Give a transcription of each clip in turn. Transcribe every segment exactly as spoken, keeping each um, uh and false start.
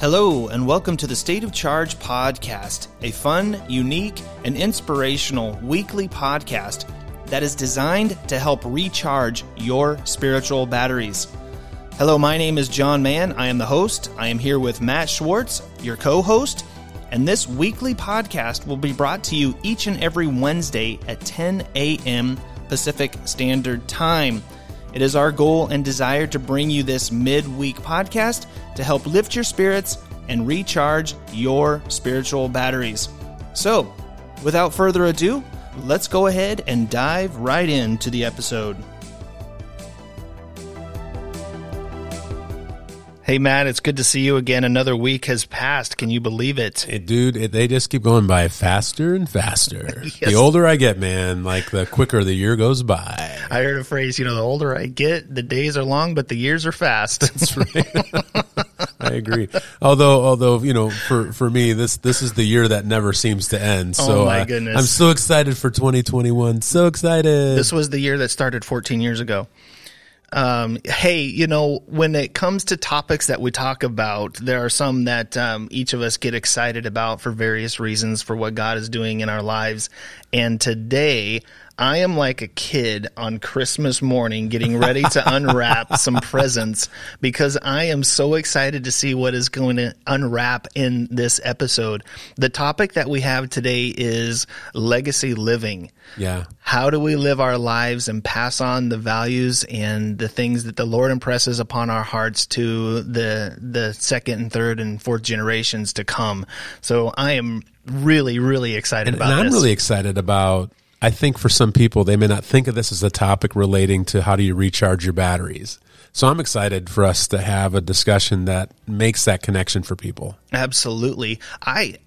Hello, and welcome to the State of Charge podcast, a fun, unique, and inspirational weekly podcast that is designed to help recharge your spiritual batteries. Hello, my name is John Mann. I am the host. I am here with Matt Schwartz, your co-host, and this weekly podcast will be brought to you each and every Wednesday at ten a.m. Pacific Standard Time. It is our goal and desire to bring you this midweek podcast to help lift your spirits and recharge your spiritual batteries. So, without further ado, let's go ahead and dive right into the episode. Hey, Matt, it's good to see you again. Another week has passed. Can you believe it? Hey, dude, it, they just keep going by faster and faster. Yes. The older I get, man, like the quicker the year goes by. I heard a phrase, you know, the older I get, the days are long, but the years are fast. That's right. I agree. Although, although you know, for, for me, this this is the year that never seems to end. So, oh, my uh, goodness. I'm so excited for twenty twenty-one. So excited. This was the year that started fourteen years ago. Um, hey, you know, when it comes to topics that we talk about, there are some that um, each of us get excited about for various reasons for what God is doing in our lives. And today, I am like a kid on Christmas morning getting ready to unwrap some presents because I am so excited to see what is going to unwrap in this episode. The topic that we have today is legacy living. Yeah. How do we live our lives and pass on the values and the things that the Lord impresses upon our hearts to the the second and third and fourth generations to come? So I am really, really excited and, about and this. And I'm really excited about... I think for some people, they may not think of this as a topic relating to how do you recharge your batteries. So I'm excited for us to have a discussion that makes that connection for people. Absolutely. I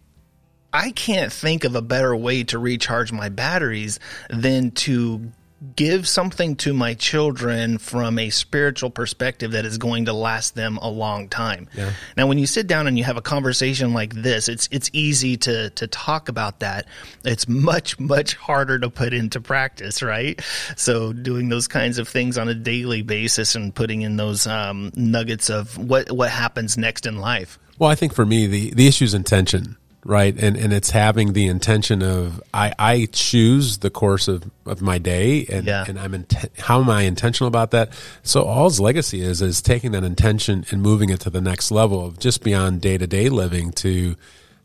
I can't think of a better way to recharge my batteries than to give something to my children from a spiritual perspective that is going to last them a long time. Yeah. Now, when you sit down and you have a conversation like this, it's it's easy to to talk about that. It's much, much harder to put into practice, right? So doing those kinds of things on a daily basis and putting in those um, nuggets of what, what happens next in life. Well, I think for me, the, the issue is intention. Right. And and it's having the intention of I, I choose the course of, of my day and, yeah. and I'm inten- how am I intentional about that? So all's legacy is is taking that intention and moving it to the next level of just beyond day to day living to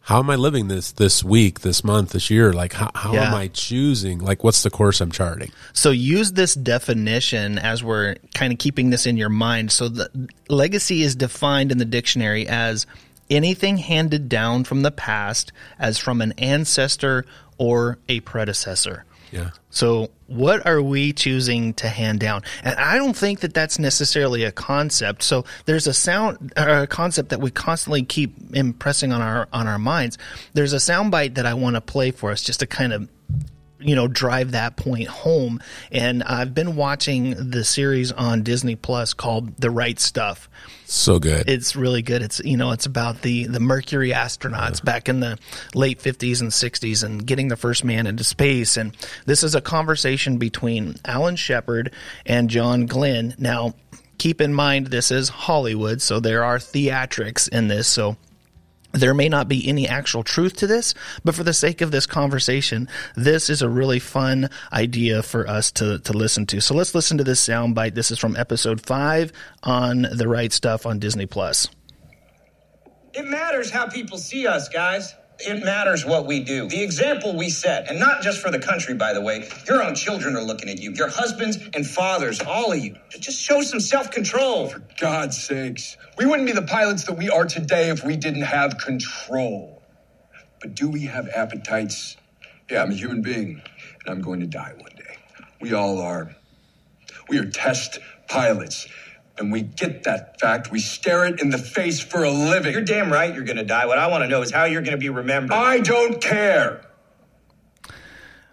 how am I living this this week, this month, this year? Like how, how yeah. am I choosing? Like what's the course I'm charting? So use this definition as we're kind of keeping this in your mind. So the legacy is defined in the dictionary as anything handed down from the past as from an ancestor or a predecessor. Yeah. So what are we choosing to hand down? And I don't think that that's necessarily a concept. So there's a sound or a concept that we constantly keep impressing on our on our minds. There's a soundbite that I want to play for us just to kind of you know, drive that point home. And I've been watching the series on Disney Plus called The Right Stuff. So good. It's really good. It's, you know, it's about the, the Mercury astronauts yeah. back in the late fifties and sixties and getting the first man into space. And this is a conversation between Alan Shepard and John Glenn. Now, keep in mind, this is Hollywood, so there are theatrics in this. So there may not be any actual truth to this, but for the sake of this conversation, this is a really fun idea for us to, to listen to. So let's listen to this soundbite. This is from episode five on The Right Stuff on Disney Plus. It matters how people see us, guys. It matters what we do. The example we set, and not just for the country, by the way. Your own children are looking at you. Your husbands and fathers, all of you. Just show some self-control. For God's sakes. We wouldn't be the pilots that we are today if we didn't have control. But do we have appetites? Yeah, I'm a human being, and I'm going to die one day. We all are. We are test pilots. And we get that fact. We stare it in the face for a living. You're damn right you're going to die. What I want to know is how you're going to be remembered. I don't care.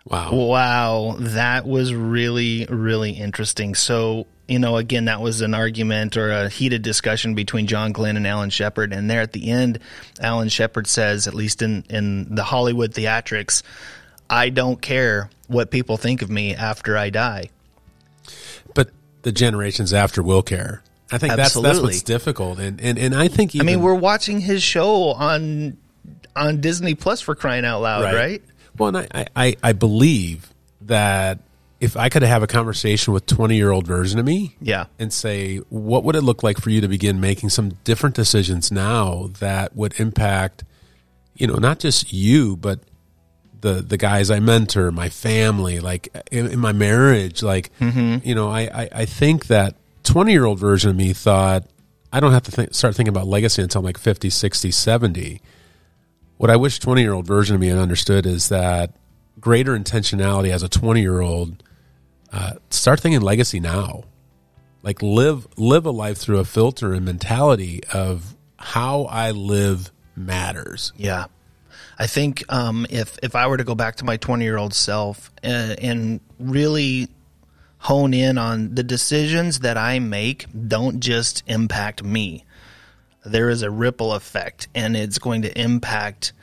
Wow. Wow. That was really, really interesting. So, you know, again, that was an argument or a heated discussion between John Glenn and Alan Shepard. And there at the end, Alan Shepard says, at least in, in the Hollywood theatrics, I don't care what people think of me after I die. But the generations after will care. I think Absolutely. that's that's what's difficult, and and, and I think even, I mean we're watching his show on on Disney Plus for crying out loud, right? right? Well, and I, I I believe that if I could have a conversation with twenty year old version of me, yeah, and say what would it look like for you to begin making some different decisions now that would impact, you know, not just you but the the guys I mentor, my family, like in, in my marriage, like mm-hmm. you know, I, I, I think that twenty year old version of me thought I don't have to th- start thinking about legacy until I'm like fifty, sixty, seventy. What I wish twenty year old version of me had understood is that greater intentionality as a twenty year old, uh, start thinking legacy now, like live, live a life through a filter and mentality of how I live matters. Yeah. I think um, if, if I were to go back to my twenty year old self and, and really hone in on the decisions that I make don't just impact me. There is a ripple effect, and it's going to impact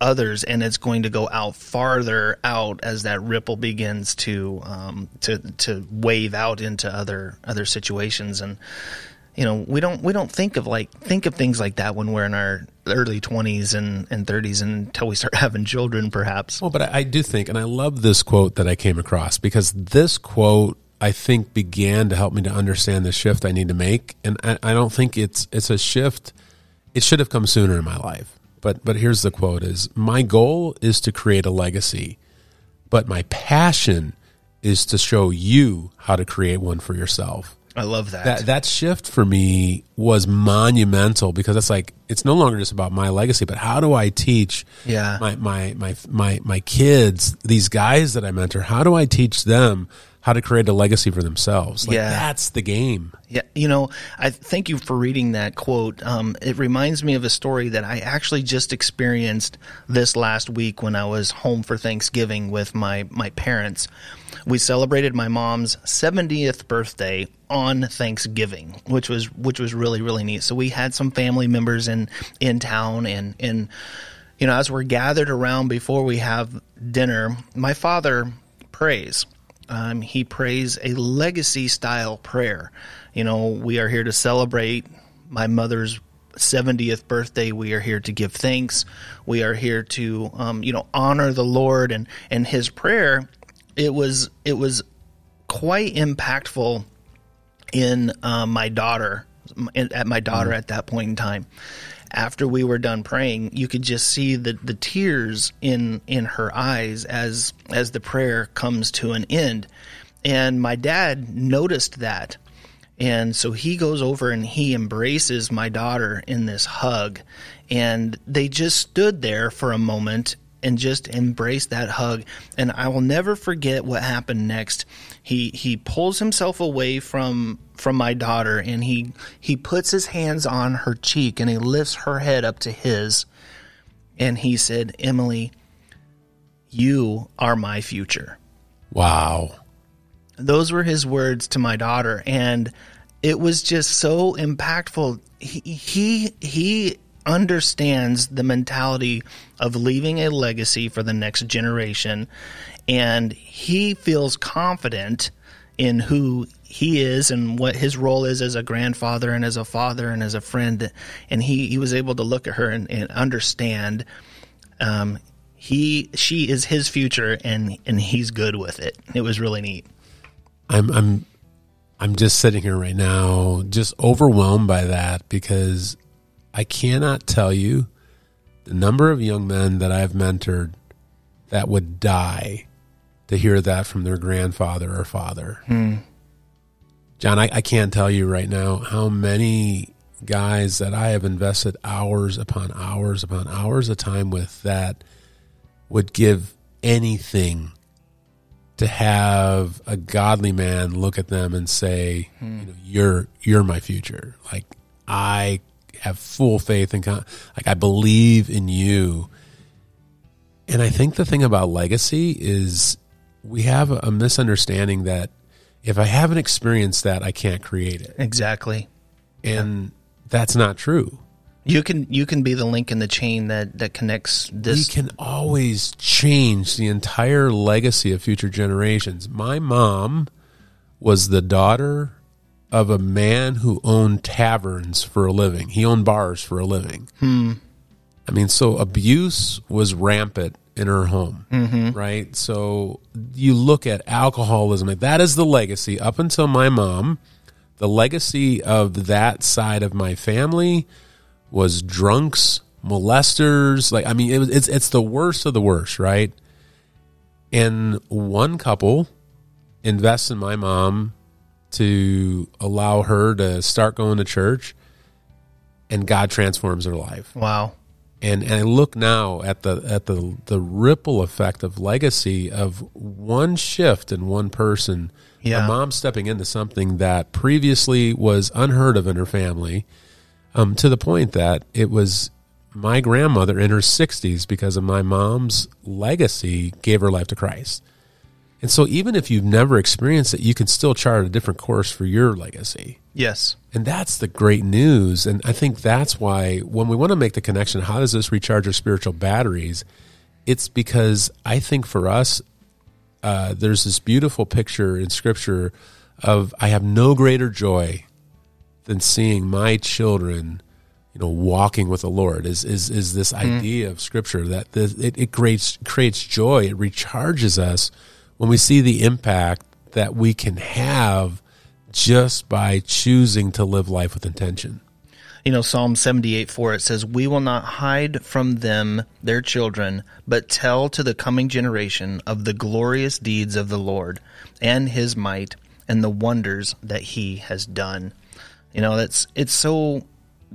others, and it's going to go out farther out as that ripple begins to um, to to wave out into other other situations. And you know, we don't we don't think of like think of things like that when we're in our early twenties and, and thirties until we start having children, perhaps. Well, but I, I do think, and I love this quote that I came across, because this quote I think began to help me to understand the shift I need to make. And I, I don't think it's it's a shift. It should have come sooner in my life. But but here's the quote is, my goal is to create a legacy, but my passion is to show you how to create one for yourself. I love that. that. That shift for me was monumental, because it's like, it's no longer just about my legacy, but how do I teach yeah. my, my, my, my, my kids, these guys that I mentor, how do I teach them how to create a legacy for themselves? Like yeah. that's the game. Yeah. You know, I thank you for reading that quote. Um, it reminds me of a story that I actually just experienced this last week when I was home for Thanksgiving with my, my parents. We celebrated my mom's seventieth birthday on Thanksgiving, which was which was really, really neat. So we had some family members in, in town, and, and you know, as we're gathered around before we have dinner, my father prays. Um, he prays a legacy-style prayer. You know, we are here to celebrate my mother's seventieth birthday. We are here to give thanks. We are here to, um, you know, honor the Lord, and, and his prayer. It was it was quite impactful in uh, my daughter at my daughter mm-hmm. at that point in time. After we were done praying, you could just see the, the tears in in her eyes as as the prayer comes to an end. And my dad noticed that, and so he goes over and he embraces my daughter in this hug, and they just stood there for a moment and just embrace that hug. And I will never forget what happened next. He he pulls himself away from from my daughter, and he he puts his hands on her cheek, and he lifts her head up to his, and he said, "Emily, you are my future." Wow. Those were his words to my daughter, and it was just so impactful. He he he understands the mentality of leaving a legacy for the next generation, and he feels confident in who he is and what his role is as a grandfather and as a father and as a friend. And he, he was able to look at her and, and understand um, he she is his future, and, and he's good with it. It was really neat. I'm I'm I'm just sitting here right now, just overwhelmed by that, because I cannot tell you the number of young men that I've mentored that would die to hear that from their grandfather or father. Hmm. John, I, I can't tell you right now how many guys that I have invested hours upon hours upon hours of time with that would give anything to have a godly man look at them and say, hmm. you know, you're, you're my future. Like, I have full faith and con- like I believe in you. And I think the thing about legacy is we have a, a misunderstanding that if I haven't experienced that, I can't create it. Exactly. And yeah. that's not true. You can you can be the link in the chain that, that connects this. We can always change the entire legacy of future generations. My mom was the daughter of a man who owned taverns for a living. He owned bars for a living. Hmm. I mean, so abuse was rampant in her home, mm-hmm. right? So you look at alcoholism, like that is the legacy up until my mom. The legacy of that side of my family was drunks, molesters. Like, I mean, it was, it's it's the worst of the worst, right? And one couple invests in my mom to allow her to start going to church, and God transforms her life. Wow. And and I look now at the at the the ripple effect of legacy of one shift in one person. Yeah. A mom stepping into something that previously was unheard of in her family, um, to the point that it was my grandmother in her sixties, because of my mom's legacy, gave her life to Christ. And so even if you've never experienced it, you can still chart a different course for your legacy. Yes. And that's the great news. And I think that's why when we want to make the connection, how does this recharge our spiritual batteries? It's because I think for us, uh, there's this beautiful picture in Scripture of, I have no greater joy than seeing my children, you know, walking with the Lord. Is is is this idea mm. of Scripture that this, it, it creates creates joy, it recharges us when we see the impact that we can have just by choosing to live life with intention. You know, Psalm seventy-eight four, it says, "We will not hide from them their children, but tell to the coming generation of the glorious deeds of the Lord and his might and the wonders that he has done." You know, that's it's so,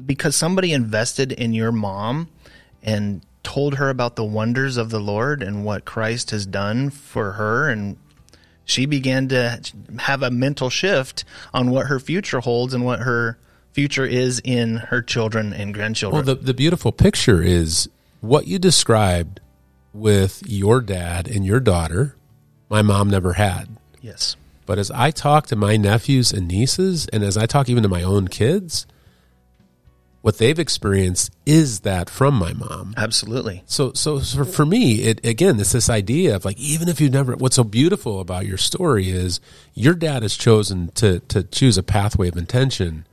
because somebody invested in your mom and told her about the wonders of the Lord and what Christ has done for her, and she began to have a mental shift on what her future holds and what her future is in her children and grandchildren. Well, the, the beautiful picture is what you described with your dad and your daughter, my mom never had. Yes. But as I talk to my nephews and nieces, and as I talk even to my own kids, what they've experienced is that from my mom. Absolutely. So so, so for me, it again, it's this idea of like, even if you've never, what's so beautiful about your story is your dad has chosen to to choose a pathway of intention.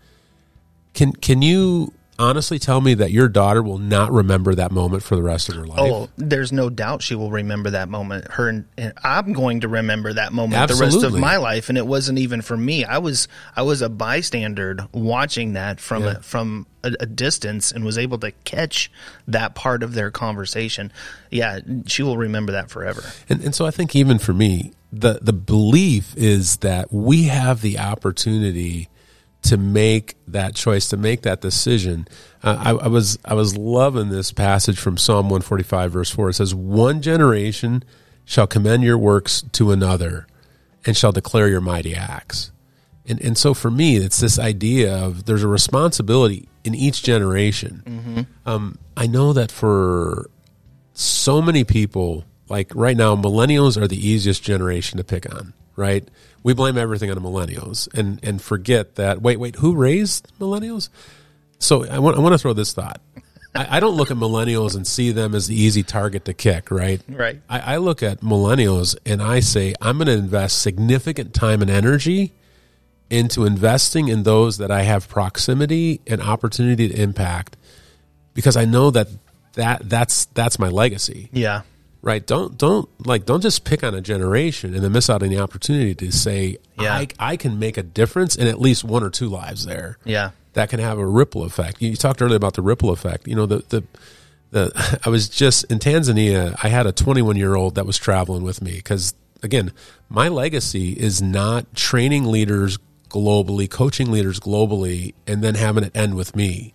Can can you honestly tell me that your daughter will not remember that moment for the rest of her life? Oh, there's no doubt she will remember that moment. Her and, and I'm going to remember that moment Absolutely. the rest of my life. And it wasn't even for me. I was I was a bystander watching that from yeah. a, from a, a distance, and was able to catch that part of their conversation. Yeah, she will remember that forever. And, and so I think even for me, the the belief is that we have the opportunity to make that choice, to make that decision. Uh, I, I was I was loving this passage from Psalm one forty-five, verse four. It says, "One generation shall commend your works to another and shall declare your mighty acts." And and so for me, it's this idea of there's a responsibility in each generation. Mm-hmm. Um, I know that for so many people, like right now, millennials are the easiest generation to pick on, right? We blame everything on the millennials and, and forget that, wait, wait, who raised millennials? So I want I want to throw this thought. I, I don't look at millennials and see them as the easy target to kick, right? Right. I, I look at millennials and I say, I'm going to invest significant time and energy into investing in those that I have proximity and opportunity to impact, because I know that, that that's that's my legacy. Yeah. Right, don't don't like don't just pick on a generation and then miss out on the opportunity to say, yeah. I I can make a difference in at least one or two lives there. Yeah, that can have a ripple effect. You talked earlier about the ripple effect. You know, the the, the I was just in Tanzania. I had a twenty-one year old that was traveling with me, because again, my legacy is not training leaders globally, coaching leaders globally, and then having it end with me.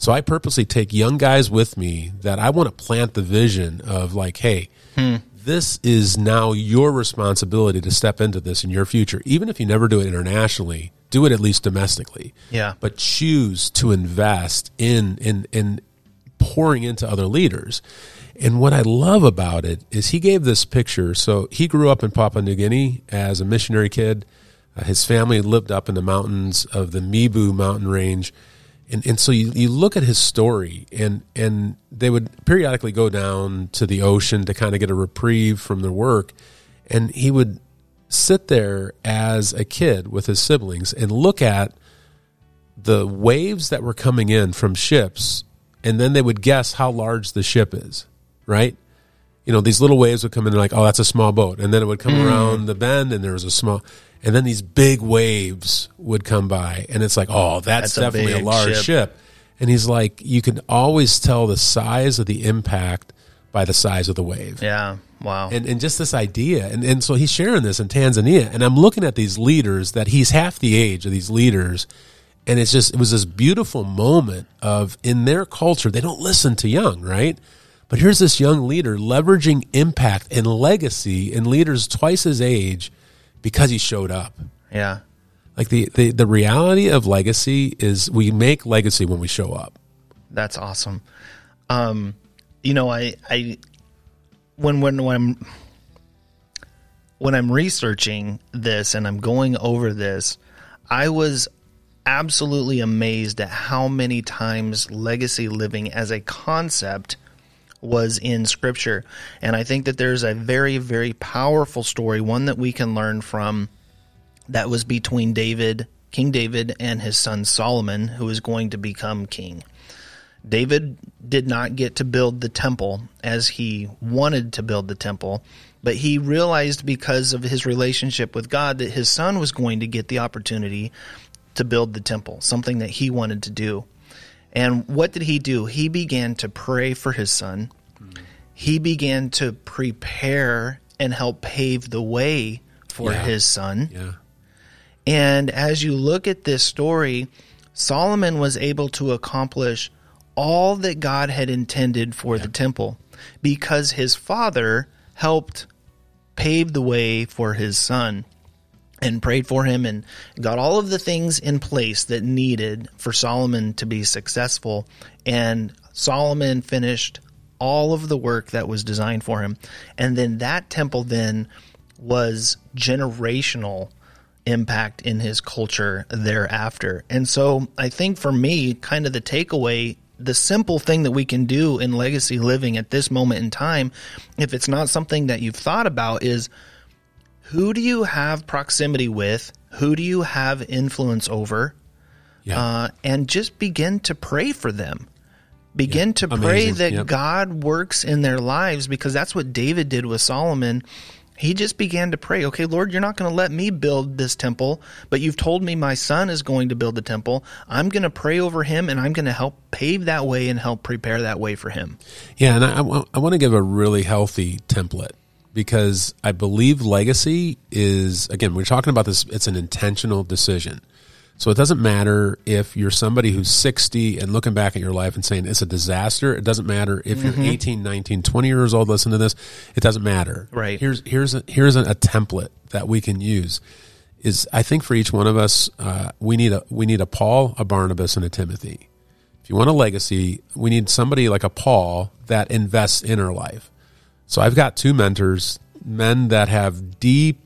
So I purposely take young guys with me that I want to plant the vision of like, hey, hmm. this is now your responsibility to step into this in your future. Even if you never do it internationally, do it at least domestically. Yeah. But choose to invest in in in pouring into other leaders. And what I love about it is he gave this picture. So he grew up in Papua New Guinea as a missionary kid. Uh, his family lived up in the mountains of the Mibu Mountain Range. And and so you, you look at his story, and, and they would periodically go down to the ocean to kind of get a reprieve from their work. And he would sit there as a kid with his siblings and look at the waves that were coming in from ships, and then they would guess how large the ship is, right? You know, these little waves would come in and like, oh, that's a small boat. And then it would come mm. around the bend and there was a small, and then these big waves would come by and it's like, oh, that's, that's definitely a, a large ship. ship. And he's like, you can always tell the size of the impact by the size of the wave. Yeah. Wow. And and just this idea. And, and so he's sharing this in Tanzania. And I'm looking at these leaders that he's half the age of these leaders. And it's just, it was this beautiful moment of, in their culture, they don't listen to young, right? But here's this young leader leveraging impact and legacy in leaders twice his age because he showed up. Yeah. Like the, the, the reality of legacy is we make legacy when we show up. That's awesome. Um, you know, I, I, When when when I'm when I'm researching this and I'm going over this, I was absolutely amazed at how many times legacy living as a concept was in Scripture. And I think that there's a very, very powerful story, one that we can learn from, that was between David, King David, and his son Solomon, who is going to become king. David did not get to build the temple as he wanted to build the temple, but he realized because of his relationship with God that his son was going to get the opportunity to build the temple, something that he wanted to do. And what did he do? He began to pray for his son. Mm-hmm. He began to prepare and help pave the way for yeah. his son. Yeah. And as you look at this story, Solomon was able to accomplish all that God had intended for yeah. the temple, because his father helped pave the way for his son and prayed for him and got all of the things in place that needed for Solomon to be successful. And Solomon finished all of the work that was designed for him. And then that temple then was generational impact in his culture thereafter. And so I think for me, kind of the takeaway, the simple thing that we can do in legacy living at this moment in time, if it's not something that you've thought about, is who do you have proximity with? Who do you have influence over? Yeah. Uh, and just begin to pray for them. Begin yeah. to pray Amazing. that yep. God works in their lives, because that's what David did with Solomon. He just began to pray, okay, Lord, you're not going to let me build this temple, but you've told me my son is going to build the temple. I'm going to pray over him, and I'm going to help pave that way and help prepare that way for him. Yeah, and I, I, I want to give a really healthy template, because I believe legacy is, again, we're talking about this, it's an intentional decision. So it doesn't matter if you're somebody who's sixty and looking back at your life and saying it's a disaster. It doesn't matter if mm-hmm. you're eighteen, nineteen, twenty years old, listen to this. It doesn't matter. Right. Here's here's a, here's a, a template that we can use. Is I think for each one of us, uh, we need a we need a Paul, a Barnabas, and a Timothy. If you want a legacy, we need somebody like a Paul that invests in our life. So I've got two mentors, men that have deep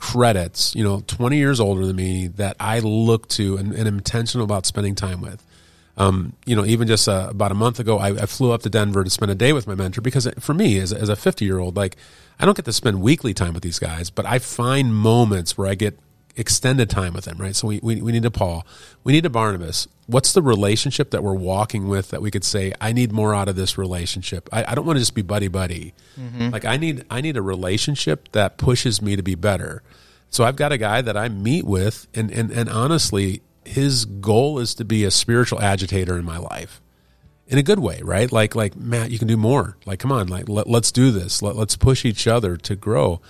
credits, you know, twenty years older than me, that I look to and, and am intentional about spending time with. Um, you know, even just uh, about a month ago, I, I flew up to Denver to spend a day with my mentor, because for me, as, as a fifty-year-old, like, I don't get to spend weekly time with these guys, but I find moments where I get extended time with them, right? So we, we, we need a Paul. We need a Barnabas. What's the relationship that we're walking with that we could say, I need more out of this relationship? I, I don't want to just be buddy-buddy. Mm-hmm. Like I need I need a relationship that pushes me to be better. So I've got a guy that I meet with, and, and, and honestly, his goal is to be a spiritual agitator in my life. In a good way, right? Like, like Matt, you can do more. Like, come on, like let, let's do this. Let, let's push each other to grow.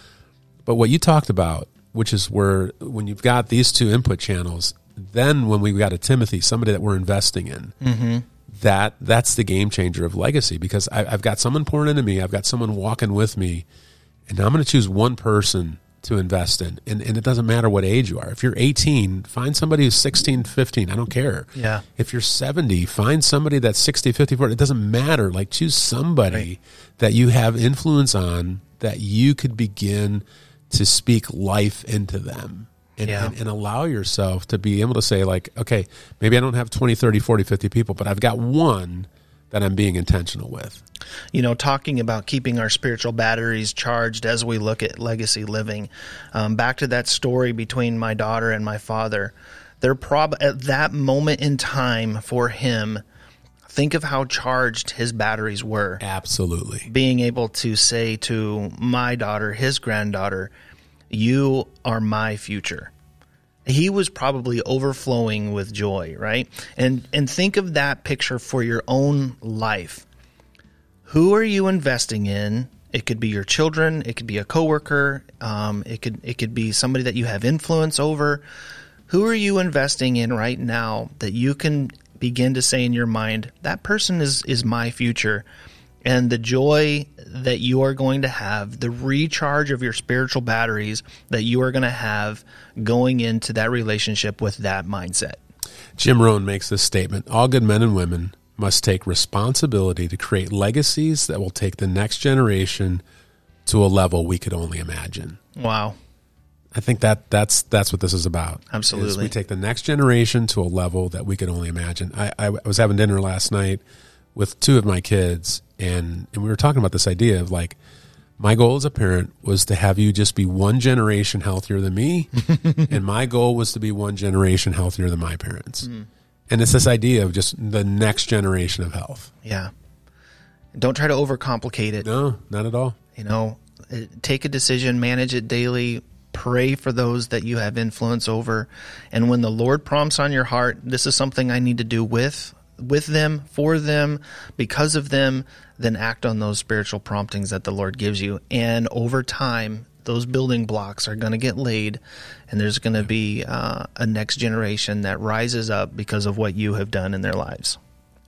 But what you talked about, which is where when you've got these two input channels, then when we got a Timothy, somebody that we're investing in, mm-hmm. that that's the game changer of legacy, because I, I've got someone pouring into me, I've got someone walking with me, and I'm going to choose one person to invest in. And, and it doesn't matter what age you are. If you're eighteen, find somebody who's sixteen, fifteen. I don't care. Yeah. If you're seventy, find somebody that's sixty, fifty, forty. It doesn't matter. Like, choose somebody right. that you have influence on, that you could begin to speak life into them, and, yeah. and, and allow yourself to be able to say, like, okay, maybe I don't have twenty, thirty, forty, fifty people, but I've got one that I'm being intentional with. You know, talking about keeping our spiritual batteries charged as we look at legacy living, um, back to that story between my daughter and my father, they're prob- at that moment in time for him, think of how charged his batteries were. Absolutely. Being able to say to my daughter, his granddaughter, you are my future. He was probably overflowing with joy, right? And and think of that picture for your own life. Who are you investing in? It could be your children. It could be a coworker. Um, it could it could be somebody that you have influence over. Who are you investing in right now that you can begin to say in your mind, that person is, is my future? And the joy that you are going to have, the recharge of your spiritual batteries that you are going to have going into that relationship with that mindset. Jim Rohn makes this statement, all good men and women must take responsibility to create legacies that will take the next generation to a level we could only imagine. Wow. I think that that's that's what this is about. Absolutely. Is we take the next generation to a level that we could only imagine. I, I was having dinner last night with two of my kids, and, and we were talking about this idea of like, my goal as a parent was to have you just be one generation healthier than me, and my goal was to be one generation healthier than my parents. Mm. And it's this idea of just the next generation of health. Yeah. Don't try to overcomplicate it. No, not at all. You know, take a decision, manage it daily, pray for those that you have influence over. And when the Lord prompts on your heart, this is something I need to do with with them, for them, because of them, then act on those spiritual promptings that the Lord gives you. And over time, those building blocks are going to get laid, and there's going to be uh, a next generation that rises up because of what you have done in their lives.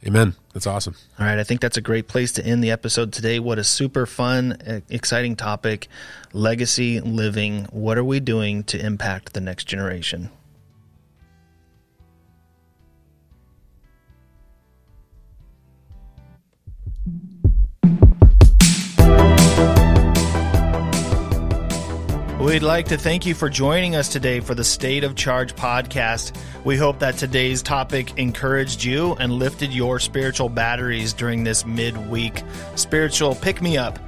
Amen. That's awesome. All right. I think that's a great place to end the episode today. What a super fun, exciting topic, legacy living. What are we doing to impact the next generation? We'd like to thank you for joining us today for the State of Charge podcast. We hope that today's topic encouraged you and lifted your spiritual batteries during this midweek spiritual pick-me-up.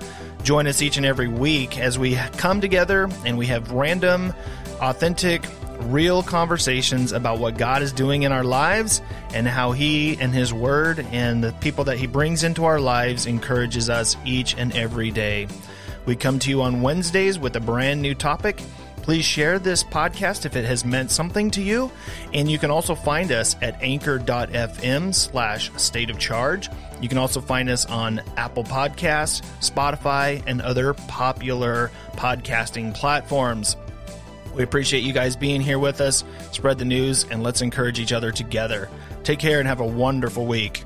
Join us each and every week as we come together and we have random, authentic, real conversations about what God is doing in our lives and how He and His Word and the people that He brings into our lives encourages us each and every day. We come to you on Wednesdays with a brand new topic. Please share this podcast if it has meant something to you. And you can also find us at anchor.fm slash state of charge. You can also find us on Apple Podcasts, Spotify, and other popular podcasting platforms. We appreciate you guys being here with us. Spread the news and let's encourage each other together. Take care and have a wonderful week.